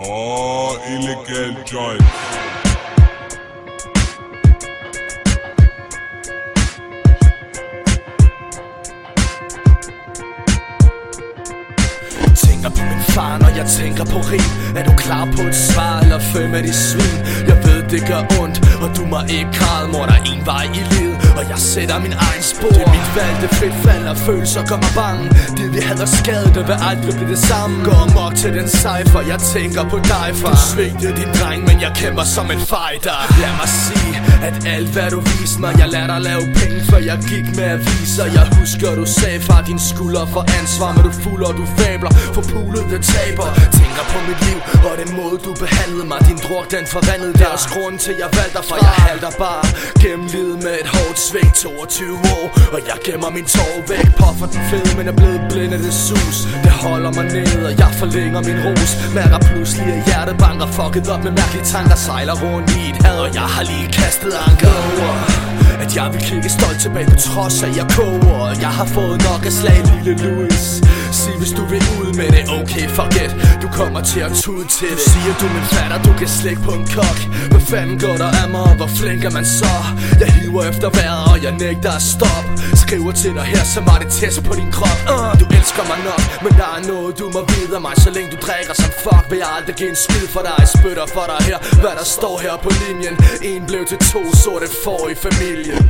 Oh, illegal joint. Tænker på min far, når jeg tænker på rim. Er du klar på et svar, eller følg med de svin? Jeg ved det gør ondt, og du må ikke græde, mor. Der er en vej i livet, og jeg sætter min egen spor. Det er mit valg, det frit falder, følelser gør mig bange. Det vi havde skadet, det vil aldrig blive det samme. Går amok til den cypher, jeg tænker på dig, far. Du svigtede din dreng, men jeg kæmper som en fighter. Lad mig sige, at alt hvad du viste mig, jeg lader dig lave penge, for jeg gik med aviser. Jeg husker, du sagde, far, din skulder for ansvar, men du fugler, du fabler, for pulet det taber. Tænker på mit liv og den måde du behandlede mig. Din druk den forvandlede deres grund til jeg valgte dig. For jeg halter bare gennem livet med et hårdt svigt. 22 år og jeg gemmer min tår væk. Puffer den fede, men er blevet blind af det sus. Det holder mig nede og jeg forlænger min ros. Mærker pludselig at hjertet banker fucket op med mærkelige tanker. Sejler rundt i et had og jeg har lige kastet anker over at jeg vil kigge stolt tilbage på trods af jeg koger. Jeg har fået nok af slag, lille Louis. Sig hvis du vil ud, men det er okay, fuck it. Du kommer til at tude til det. Du siger du min fatter, du kan slække på en kok. Hvad fanden går der af mig, og hvor flink er man så? Jeg hiver efter vejret, og jeg nægter at stoppe. Skriver til dig her, så var det test på din krop. Du elsker mig nok, men der er noget du må vide af mig. Så længe du drikker som fuck, vil jeg aldrig give en skid for dig. Jeg spytter for dig her, hvad der står her på linjen. En blev til 2, så det får i familien.